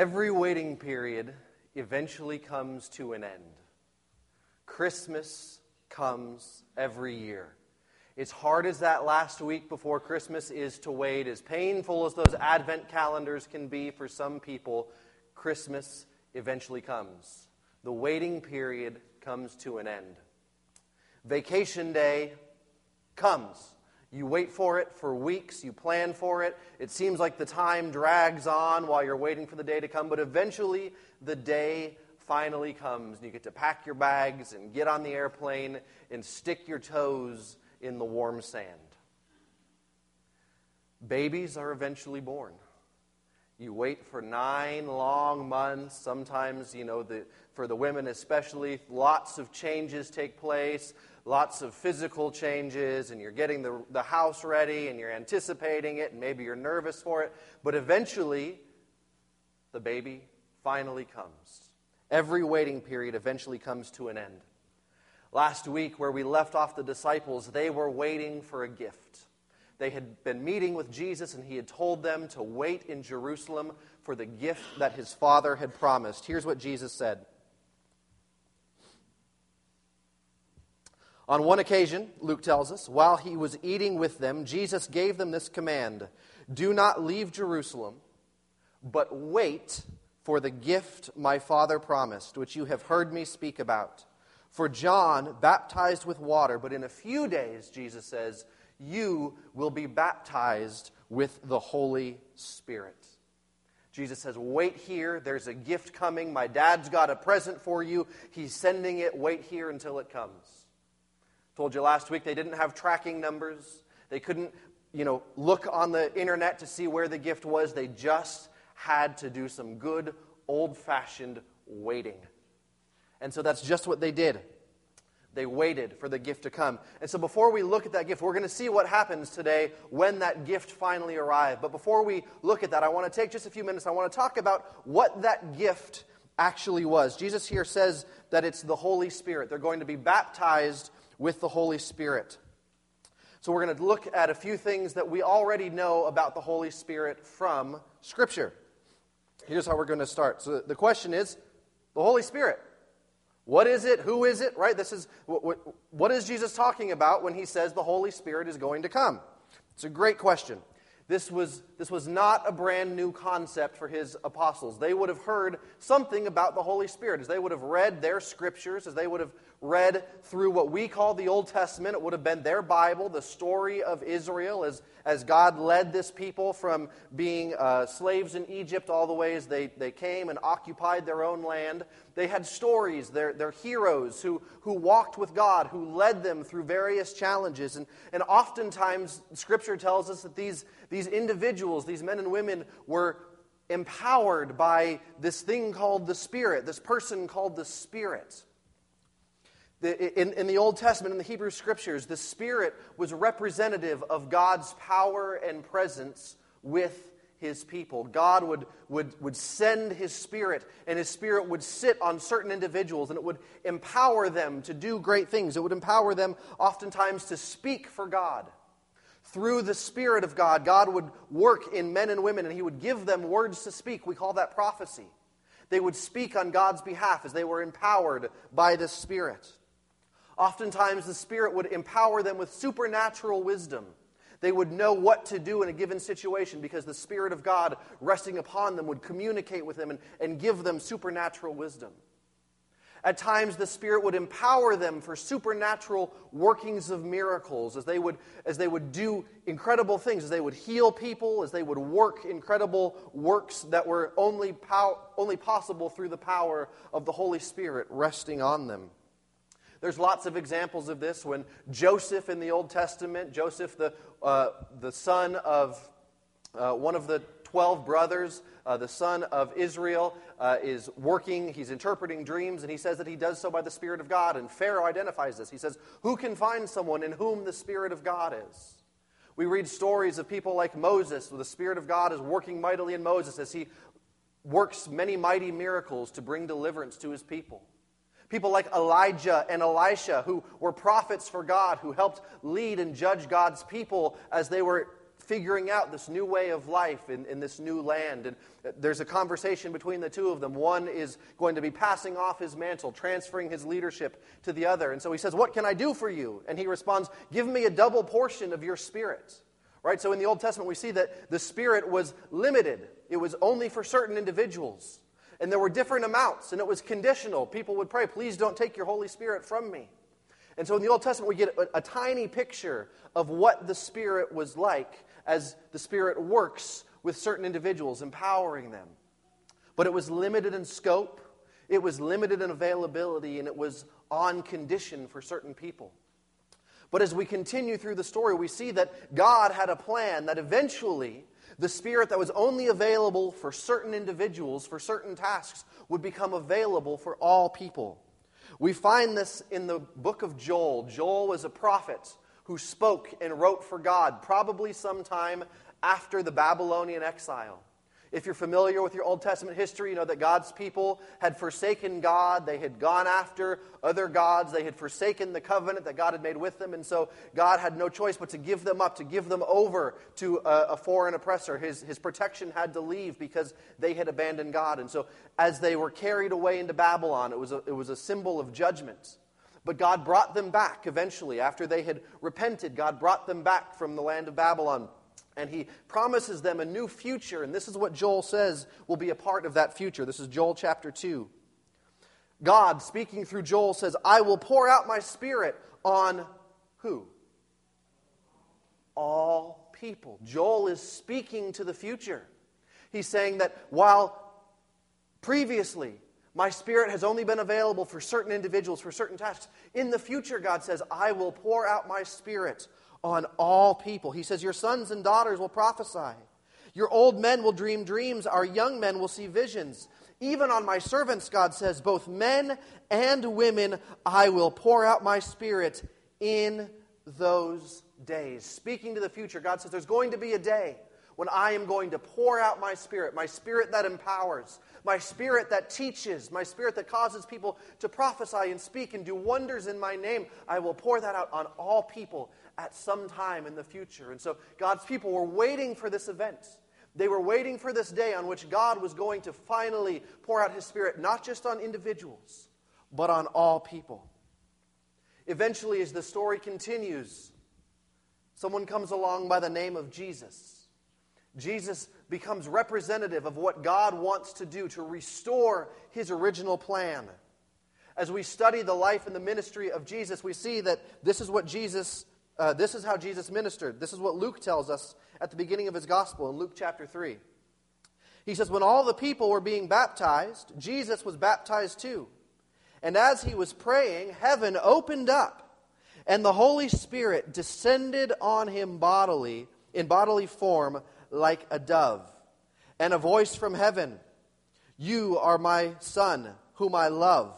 Every waiting period eventually comes to an end. Christmas comes every year. As hard as that last week before Christmas is to wait, as painful as those Advent calendars can be for some people, Christmas eventually comes. The waiting period comes to an end. Vacation day comes. You wait for it for weeks. You plan for it. It seems like the time drags on while you're waiting for the day to come, but eventually the day finally comes, and you get to pack your bags and get on the airplane and stick your toes in the warm sand. Babies are eventually born. You wait for 9 long months, sometimes, for the women especially, lots of changes take place, lots of physical changes, and you're getting the house ready, and you're anticipating it, and maybe you're nervous for it, but eventually, the baby finally comes. Every waiting period eventually comes to an end. Last week, where we left off the disciples, they were waiting for a gift. They had been meeting with Jesus, and he had told them to wait in Jerusalem for the gift that his Father had promised. Here's what Jesus said. On one occasion, Luke tells us, while he was eating with them, Jesus gave them this command: do not leave Jerusalem, but wait for the gift my Father promised, which you have heard me speak about. For John baptized with water, but in a few days, Jesus says, you will be baptized with the Holy Spirit. Jesus says, wait here. There's a gift coming. My dad's got a present for you. He's sending it. Wait here until it comes. Told you last week they didn't have tracking numbers. They couldn't, look on the internet to see where the gift was. They just had to do some good, old-fashioned waiting. And so that's just what they did. They waited for the gift to come. And so before we look at that gift, we're going to see what happens today when that gift finally arrived. But before we look at that, I want to take just a few minutes. I want to talk about what that gift actually was. Jesus here says that it's the Holy Spirit. They're going to be baptized with the Holy Spirit. So we're going to look at a few things that we already know about the Holy Spirit from Scripture. Here's how we're going to start. So the question is, the Holy Spirit. What is it? Who is it? Right? This is what is Jesus talking about when he says the Holy Spirit is going to come? It's a great question. This was not a brand new concept for his apostles. They would have heard something about the Holy Spirit. As they would have read their scriptures, as they would have read through what we call the Old Testament, it would have been their Bible, the story of Israel, as God led this people from being slaves in Egypt all the way as they came and occupied their own land. They had stories, their heroes who walked with God, who led them through various challenges. And oftentimes, Scripture tells us that these individuals, these men and women, were empowered by this thing called the Spirit, this person called the Spirit. In the Old Testament, in the Hebrew Scriptures, the Spirit was representative of God's power and presence with his people. God would send his Spirit, and his Spirit would sit on certain individuals, and it would empower them to do great things. It would empower them oftentimes to speak for God. Through the Spirit of God, God would work in men and women, and he would give them words to speak. We call that prophecy. They would speak on God's behalf as they were empowered by the Spirit. Oftentimes, the Spirit would empower them with supernatural wisdom. They would know what to do in a given situation because the Spirit of God resting upon them would communicate with them and give them supernatural wisdom. At times, the Spirit would empower them for supernatural workings of miracles as they would do incredible things, as they would heal people, as they would work incredible works that were only possible through the power of the Holy Spirit resting on them. There's lots of examples of this. When Joseph in the Old Testament, Joseph, the son of one of the 12 brothers, the son of Israel, is working. He's interpreting dreams, and he says that he does so by the Spirit of God. And Pharaoh identifies this. He says, who can find someone in whom the Spirit of God is? We read stories of people like Moses, where the Spirit of God is working mightily in Moses as he works many mighty miracles to bring deliverance to his people. People like Elijah and Elisha, who were prophets for God, who helped lead and judge God's people as they were figuring out this new way of life in this new land. And there's a conversation between the two of them. One is going to be passing off his mantle, transferring his leadership to the other. And so he says, "What can I do for you?" And he responds, "Give me a double portion of your spirit." Right? So in the Old Testament, we see that the spirit was limited. It was only for certain individuals. And there were different amounts, and it was conditional. People would pray, "Please don't take your Holy Spirit from me." And so in the Old Testament, we get a tiny picture of what the Spirit was like as the Spirit works with certain individuals, empowering them. But it was limited in scope, it was limited in availability, and it was on condition for certain people. But as we continue through the story, we see that God had a plan that eventually the Spirit that was only available for certain individuals, for certain tasks, would become available for all people. We find this in the book of Joel. Joel was a prophet who spoke and wrote for God, probably sometime after the Babylonian exile. If you're familiar with your Old Testament history, you know that God's people had forsaken God. They had gone after other gods. They had forsaken the covenant that God had made with them. And so God had no choice but to give them up, to give them over to a foreign oppressor. His protection had to leave because they had abandoned God. And so as they were carried away into Babylon, it was a symbol of judgment. But God brought them back eventually. After they had repented, God brought them back from the land of Babylon. And he promises them a new future, and this is what Joel says will be a part of that future. This is Joel chapter 2. God, speaking through Joel, says, "I will pour out my Spirit on" who? All people. Joel is speaking to the future. He's saying that while previously my Spirit has only been available for certain individuals, for certain tasks, in the future, God says, "I will pour out my Spirit on all people." He says, "Your sons and daughters will prophesy. Your old men will dream dreams. Our young men will see visions. Even on my servants," God says, "both men and women, I will pour out my Spirit in those days." Speaking to the future, God says, there's going to be a day when I am going to pour out my Spirit that empowers, my Spirit that teaches, my Spirit that causes people to prophesy and speak and do wonders in my name. I will pour that out on all people at some time in the future. And so God's people were waiting for this event. They were waiting for this day on which God was going to finally pour out his Spirit, not just on individuals, but on all people. Eventually, as the story continues, someone comes along by the name of Jesus. Jesus becomes representative of what God wants to do to restore his original plan. As we study the life and the ministry of Jesus, we see that this is what Jesus this is how Jesus ministered. This is what Luke tells us at the beginning of his gospel in Luke chapter 3. He says, "When all the people were being baptized, Jesus was baptized too. And as he was praying, heaven opened up, and the Holy Spirit descended on him bodily, in bodily form, like a dove. And a voice from heaven, 'You are my Son, whom I love.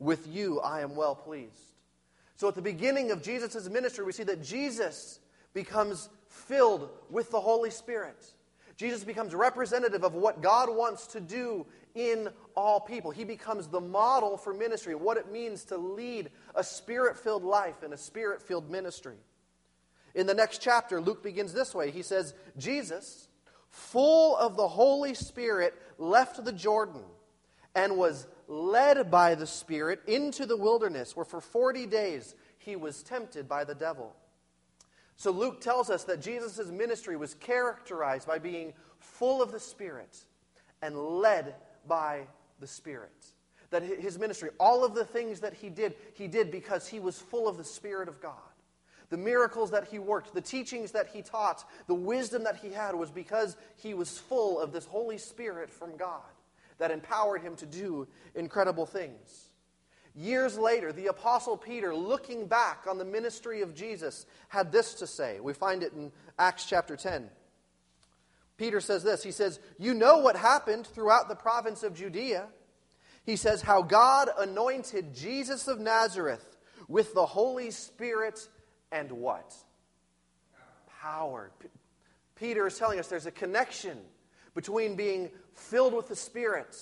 With you I am well pleased.'" So at the beginning of Jesus' ministry, we see that Jesus becomes filled with the Holy Spirit. Jesus becomes representative of what God wants to do in all people. He becomes the model for ministry, what it means to lead a Spirit-filled life and a Spirit-filled ministry. In the next chapter, Luke begins this way. He says, "Jesus, full of the Holy Spirit, left the Jordan and was led by the Spirit into the wilderness, where for 40 days he was tempted by the devil." So Luke tells us that Jesus' ministry was characterized by being full of the Spirit and led by the Spirit. That his ministry, all of the things that he did because he was full of the Spirit of God. The miracles that he worked, the teachings that he taught, the wisdom that he had was because he was full of this Holy Spirit from God that empowered him to do incredible things. Years later, the Apostle Peter, looking back on the ministry of Jesus, had this to say. We find it in Acts chapter 10. Peter says this. He says, "You know what happened throughout the province of Judea." He says, "How God anointed Jesus of Nazareth with the Holy Spirit and" what? "Power." Peter is telling us there's a connection between being filled with the Spirit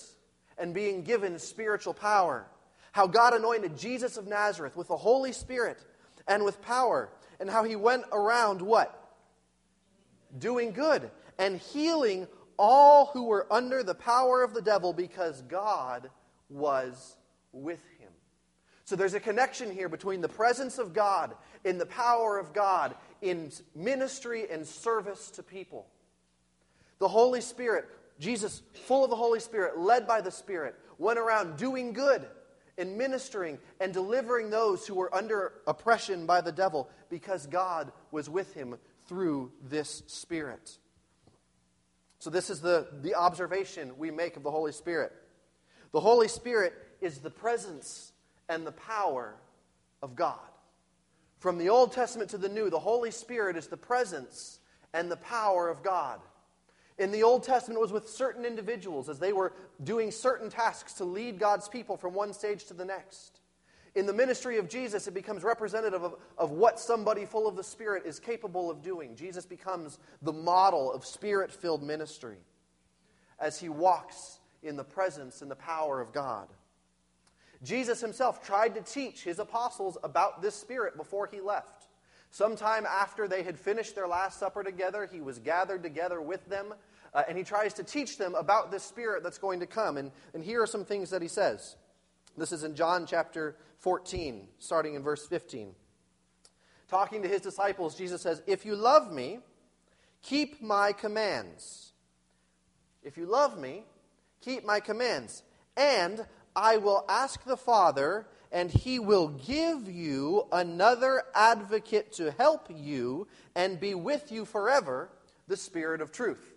and being given spiritual power. How God anointed Jesus of Nazareth with the Holy Spirit and with power, and how he went around" what? doing good and healing all who were under the power of the devil, because God was with him. So there's a connection here between the presence of God and the power of God in ministry and service to people. The Holy Spirit, Jesus, full of the Holy Spirit, led by the Spirit, went around doing good and ministering and delivering those who were under oppression by the devil, because God was with him through this Spirit. So this is the observation we make of the Holy Spirit. The Holy Spirit is the presence and the power of God. From the Old Testament to the New, the Holy Spirit is the presence and the power of God. In the Old Testament, it was with certain individuals as they were doing certain tasks to lead God's people from one stage to the next. In the ministry of Jesus, it becomes representative of what somebody full of the Spirit is capable of doing. Jesus becomes the model of Spirit-filled ministry as he walks in the presence and the power of God. Jesus himself tried to teach his apostles about this Spirit before he left. Sometime after they had finished their Last Supper together, he was gathered together with them, and he tries to teach them about this Spirit that's going to come. And here are some things that he says. This is in John chapter 14, starting in verse 15. Talking to his disciples, Jesus says, "If you love me, keep my commands. If you love me, keep my commands. And I will ask the Father, and he will give you another advocate to help you and be with you forever, the Spirit of truth."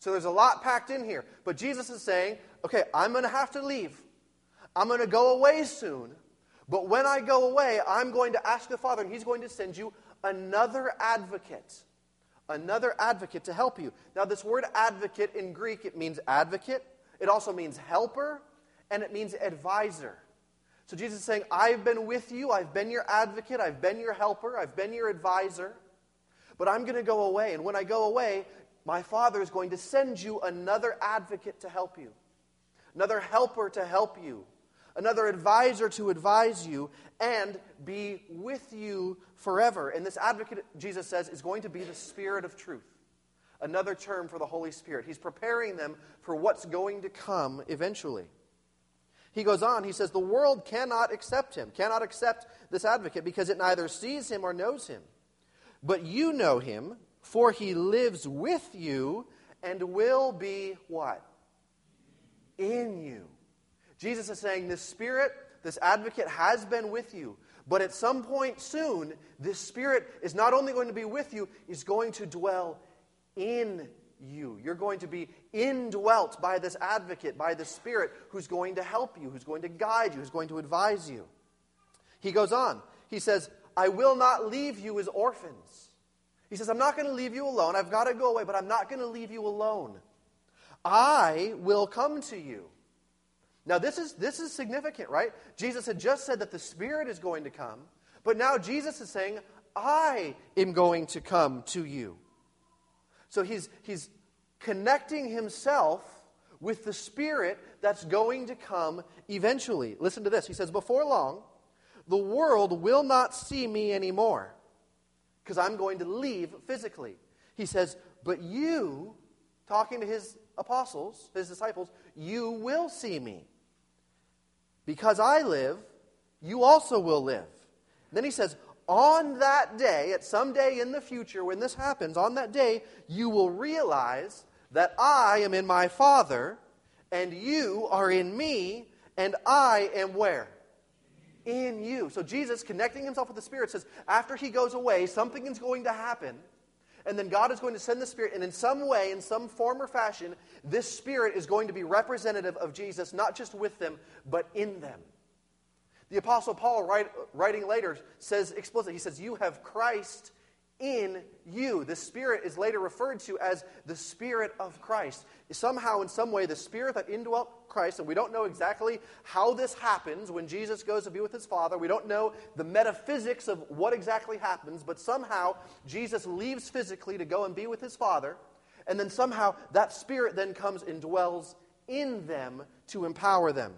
So there's a lot packed in here. But Jesus is saying, okay, I'm going to have to leave. I'm going to go away soon. But when I go away, I'm going to ask the Father, and he's going to send you another advocate to help you. Now, this word advocate in Greek, it means advocate. It also means helper, and it means advisor. So Jesus is saying, I've been with you, I've been your advocate, I've been your helper, I've been your advisor, but I'm going to go away. And when I go away, my Father is going to send you another advocate to help you, another helper to help you, another advisor to advise you, and be with you forever. And this advocate, Jesus says, is going to be the Spirit of truth, another term for the Holy Spirit. He's preparing them for what's going to come eventually. He goes on, he says, the world cannot accept him, cannot accept this advocate, because it neither sees him or knows him. But you know him, for he lives with you and will be what? In you. Jesus is saying this Spirit, this advocate has been with you, but at some point soon, this Spirit is not only going to be with you, he's going to dwell in you. You're going to be indwelt by this advocate, by the Spirit, who's going to help you, who's going to guide you, who's going to advise you. He goes on. He says, I will not leave you as orphans. He says, I'm not going to leave you alone. I've got to go away, but I'm not going to leave you alone. I will come to you. Now, this is significant, right? Jesus had just said that the Spirit is going to come, but now Jesus is saying, I am going to come to you. So he's connecting himself with the Spirit that's going to come eventually. Listen to this. He says, before long, the world will not see me anymore because I'm going to leave physically. He says, but you, talking to his apostles, his disciples, you will see me. Because I live, you also will live. And then he says, on that day, at some day in the future when this happens, on that day, you will realize that I am in my Father, and you are in me, and I am where? In you. So Jesus, connecting himself with the Spirit, says after he goes away, something is going to happen, and then God is going to send the Spirit, and in some way, in some form or fashion, this Spirit is going to be representative of Jesus, not just with them, but in them. The Apostle Paul, writing later, says explicitly, he says, you have Christ in you. The Spirit is later referred to as the Spirit of Christ. Somehow, in some way, the Spirit that indwelt Christ, and we don't know exactly how this happens when Jesus goes to be with his Father. We don't know the metaphysics of what exactly happens, but somehow Jesus leaves physically to go and be with his Father, and then somehow that Spirit then comes and dwells in them to empower them.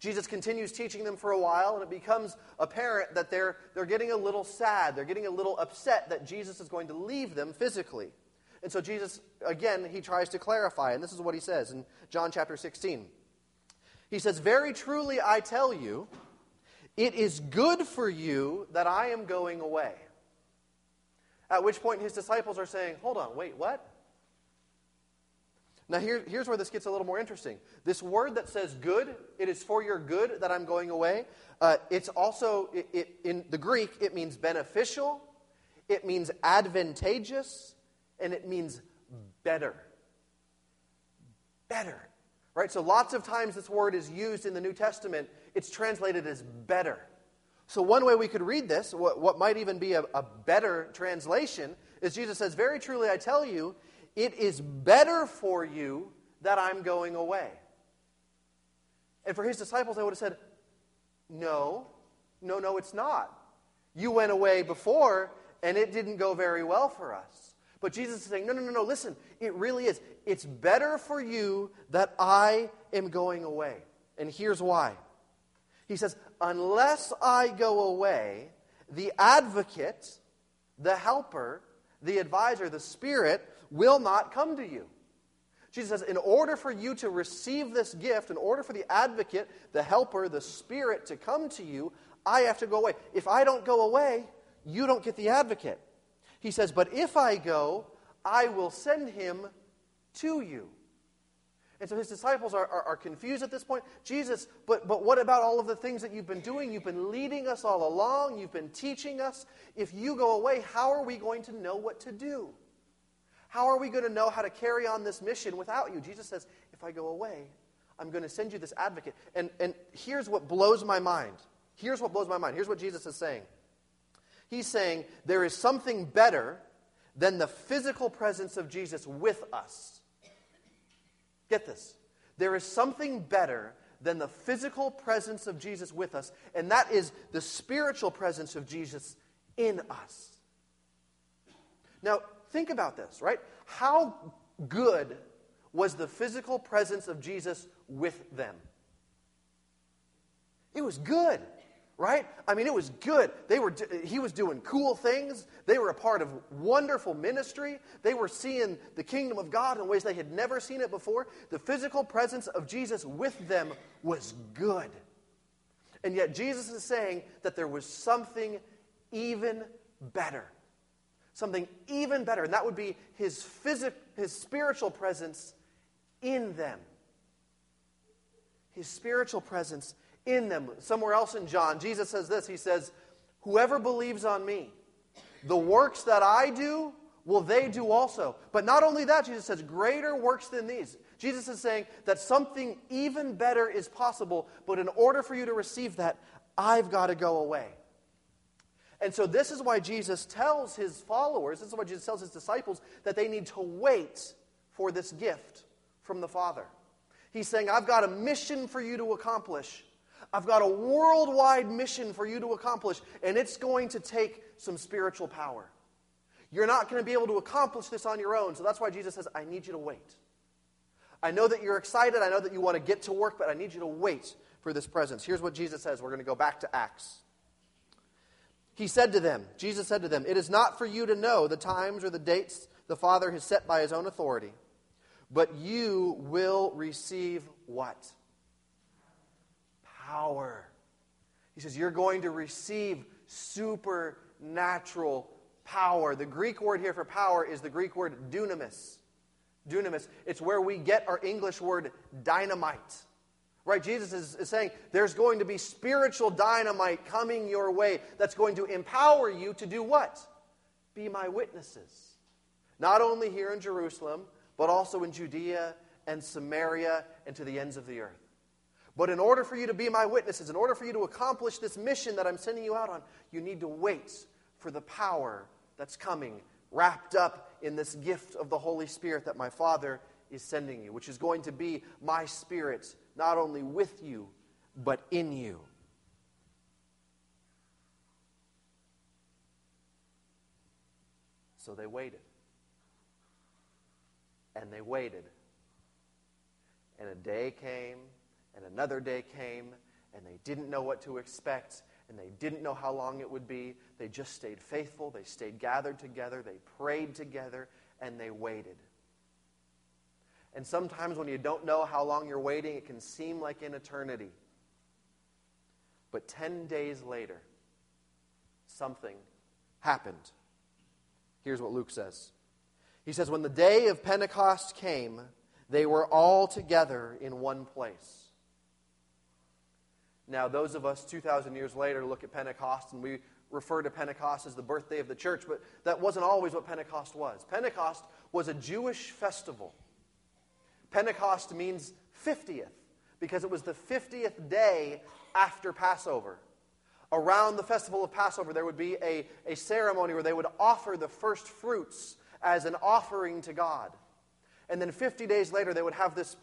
Jesus continues teaching them for a while, and it becomes apparent that they're getting a little sad. They're getting a little upset that Jesus is going to leave them physically. And so Jesus, again, he tries to clarify, and this is what he says in John chapter 16. He says, "Very truly I tell you, it is good for you that I am going away." At which point his disciples are saying, "Hold on, wait, what?" Now here's where this gets a little more interesting. This word that says good, it is for your good that I'm going away. It's also, in the Greek, it means beneficial, it means advantageous, and it means better. Better. Right? So lots of times this word is used in the New Testament, it's translated as better. So one way we could read this, what might even be a better translation, is Jesus says, "Very truly I tell you, it is better for you that I'm going away." And for his disciples, they would have said, no, it's not. You went away before, and it didn't go very well for us. But Jesus is saying, no, listen, it really is. It's better for you that I am going away. And here's why. He says, "Unless I go away, the advocate, the helper, the advisor, the Spirit will not come to you." Jesus says, in order for you to receive this gift, in order for the advocate, the helper, the Spirit to come to you, I have to go away. If I don't go away, you don't get the advocate. He says, "But if I go, I will send him to you." And so his disciples are confused at this point. "Jesus, but what about all of the things that you've been doing? You've been leading us all along. You've been teaching us. If you go away, how are we going to know what to do? How are we going to know how to carry on this mission without you?" Jesus says, "If I go away, I'm going to send you this advocate." And here's what blows my mind. Here's what blows my mind. Here's what Jesus is saying. He's saying there is something better than the physical presence of Jesus with us. Get this. There is something better than the physical presence of Jesus with us, and that is the spiritual presence of Jesus in us. Now, think about this, right? How good was the physical presence of Jesus with them? It was good, right? I mean, it was good. He was doing cool things. They were a part of wonderful ministry. They were seeing the kingdom of God in ways they had never seen it before. The physical presence of Jesus with them was good. And yet Jesus is saying that there was something even better. Something even better. And that would be his spiritual presence in them. His spiritual presence in them. Somewhere else in John, Jesus says this. He says, "Whoever believes on me, the works that I do, will they do also." But not only that, Jesus says, "Greater works than these." Jesus is saying that something even better is possible, but in order for you to receive that, I've got to go away. And so this is why Jesus tells his followers, this is why Jesus tells his disciples, that they need to wait for this gift from the Father. He's saying, "I've got a mission for you to accomplish. I've got a worldwide mission for you to accomplish, and it's going to take some spiritual power. You're not going to be able to accomplish this on your own." So that's why Jesus says, "I need you to wait. I know that you're excited. I know that you want to get to work, but I need you to wait for this presence." Here's what Jesus says. We're going to go back to Acts. He said to them, Jesus said to them, "It is not for you to know the times or the dates the Father has set by his own authority, but you will receive" what? Power. He says, "You're going to receive supernatural power." The Greek word here for power is the Greek word dunamis. Dunamis. It's where we get our English word dynamite. Right? Jesus is saying there's going to be spiritual dynamite coming your way that's going to empower you to do what? Be my witnesses. Not only here in Jerusalem, but also in Judea and Samaria and to the ends of the earth. But in order for you to be my witnesses, in order for you to accomplish this mission that I'm sending you out on, you need to wait for the power that's coming, wrapped up in this gift of the Holy Spirit that my Father is sending you, which is going to be my Spirit, not only with you, but in you. So they waited. And they waited. And a day came. And another day came, and they didn't know what to expect, and they didn't know how long it would be. They just stayed faithful. They stayed gathered together. They prayed together, and they waited. And sometimes when you don't know how long you're waiting, it can seem like an eternity. But 10 days later, something happened. Here's what Luke says. He says, when the day of Pentecost came, they were all together in one place. Now, those of us 2,000 years later look at Pentecost, and we refer to Pentecost as the birthday of the church, but that wasn't always what Pentecost was. Pentecost was a Jewish festival. Pentecost means 50th, because it was the 50th day after Passover. Around the festival of Passover, there would be a ceremony where they would offer the first fruits as an offering to God. And then 50 days later, they would have this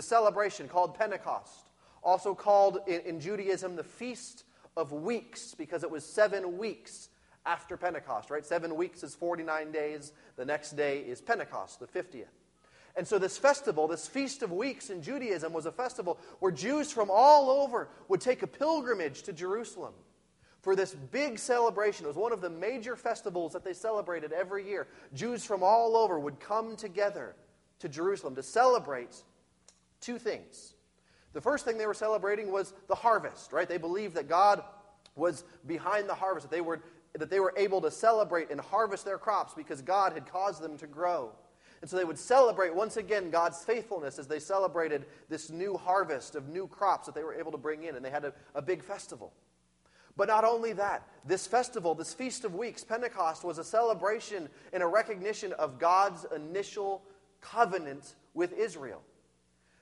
celebration called Pentecost, also called in Judaism the Feast of Weeks, because it was 7 weeks after Pentecost, right? 7 weeks is 49 days. The next day is Pentecost, the 50th. And so this festival, this Feast of Weeks in Judaism, was a festival where Jews from all over would take a pilgrimage to Jerusalem for this big celebration. It was one of the major festivals that they celebrated every year. Jews from all over would come together to Jerusalem to celebrate two things. The first thing they were celebrating was the harvest, right? They believed that God was behind the harvest, that they were able to celebrate and harvest their crops because God had caused them to grow. And so they would celebrate once again God's faithfulness as they celebrated this new harvest of new crops that they were able to bring in, and they had a big festival. But not only that, this festival, this Feast of Weeks, Pentecost, was a celebration and a recognition of God's initial covenant with Israel.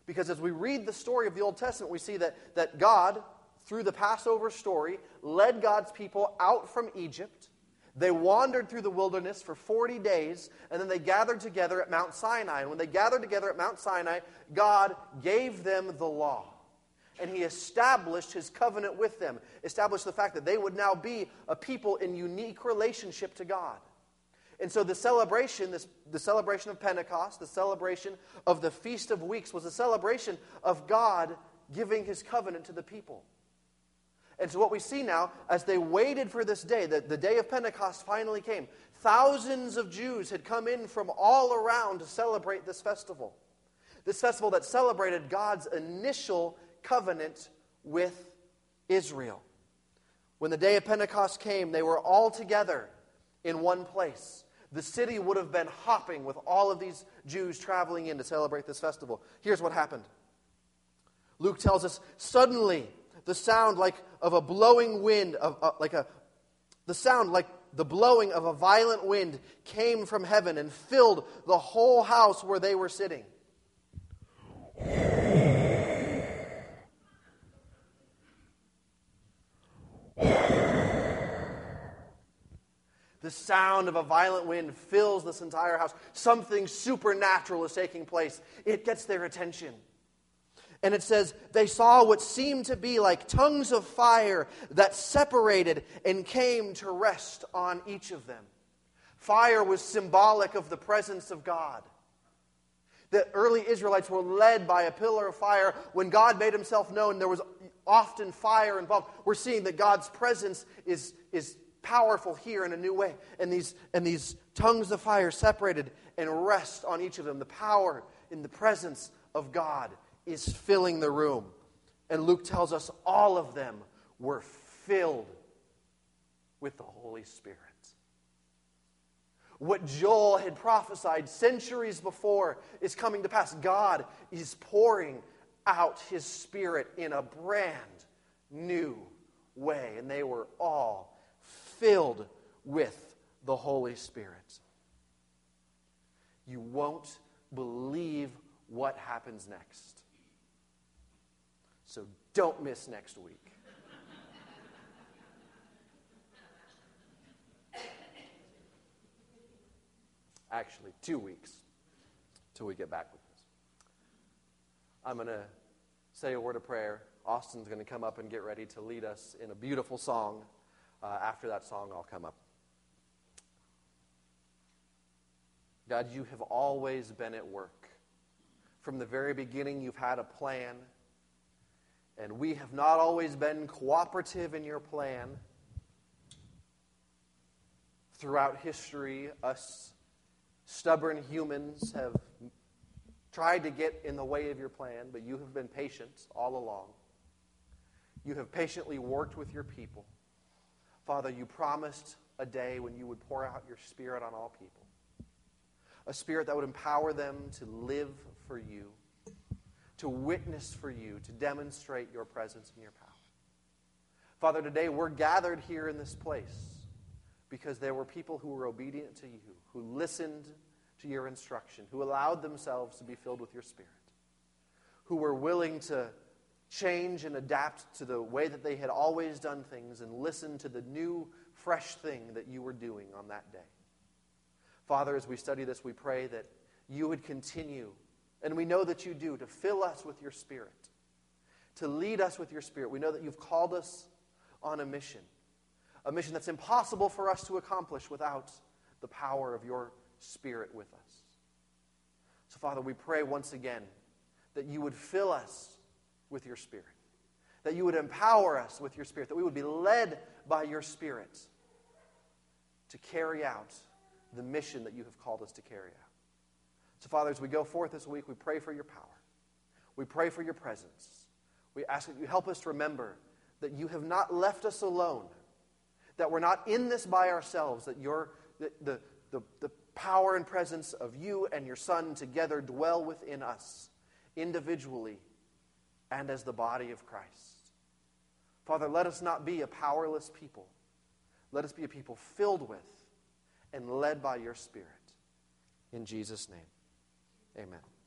Because as we read the story of the Old Testament, we see that God, through the Passover story, led God's people out from Egypt. They wandered through the wilderness for 40 days, and then they gathered together at Mount Sinai. And when they gathered together at Mount Sinai, God gave them the law. And he established his covenant with them, established the fact that they would now be a people in unique relationship to God. And so the celebration, the celebration of Pentecost, the celebration of the Feast of Weeks, was a celebration of God giving his covenant to the people. And so what we see now, as they waited for this day, the day of Pentecost finally came. Thousands of Jews had come in from all around to celebrate this festival. This festival that celebrated God's initial covenant with Israel. When the day of Pentecost came, they were all together in one place. The city would have been hopping with all of these Jews traveling in to celebrate this festival. Here's what happened. Luke tells us, suddenly the sound like of a blowing wind, the sound like the blowing of a violent wind came from heaven and filled the whole house where they were sitting. The sound of a violent wind fills this entire house. Something supernatural is taking place. It gets their attention. And it says, they saw what seemed to be like tongues of fire that separated and came to rest on each of them. Fire was symbolic of the presence of God. The early Israelites were led by a pillar of fire. When God made himself known, there was often fire involved. We're seeing that God's presence is powerful here in a new way. And these tongues of fire separated and rest on each of them. The power in the presence of God is filling the room. And Luke tells us all of them were filled with the Holy Spirit. What Joel had prophesied centuries before is coming to pass. God is pouring out his Spirit in a brand new way. And they were all filled with the Holy Spirit. You won't believe what happens next. So don't miss next week. Actually, 2 weeks till we get back with this. I'm going to say a word of prayer. Austin's going to come up and get ready to lead us in a beautiful song. After that song, I'll come up. God, you have always been at work. From the very beginning, you've had a plan. and we have not always been cooperative in your plan. Throughout history, us stubborn humans have tried to get in the way of your plan, but you have been patient all along. You have patiently worked with your people. Father, you promised a day when you would pour out your Spirit on all people, a Spirit that would empower them to live for you, to witness for you, to demonstrate your presence and your power. Father, today we're gathered here in this place because there were people who were obedient to you, who listened to your instruction, who allowed themselves to be filled with your Spirit, who were willing to change and adapt to the way that they had always done things and listen to the new, fresh thing that you were doing on that day. Father, as we study this, we pray that you would continue, and we know that you do, to fill us with your Spirit, to lead us with your Spirit. We know that you've called us on a mission that's impossible for us to accomplish without the power of your Spirit with us. So, Father, we pray once again that you would fill us with your Spirit, that you would empower us with your Spirit, that we would be led by your Spirit to carry out the mission that you have called us to carry out. So, Father, as we go forth this week, we pray for your power. We pray for your presence. We ask that you help us to remember that you have not left us alone, that we're not in this by ourselves, that the power and presence of you and your Son together dwell within us, individually and as the body of Christ. Father, let us not be a powerless people. Let us be a people filled with and led by your Spirit. In Jesus' name, amen.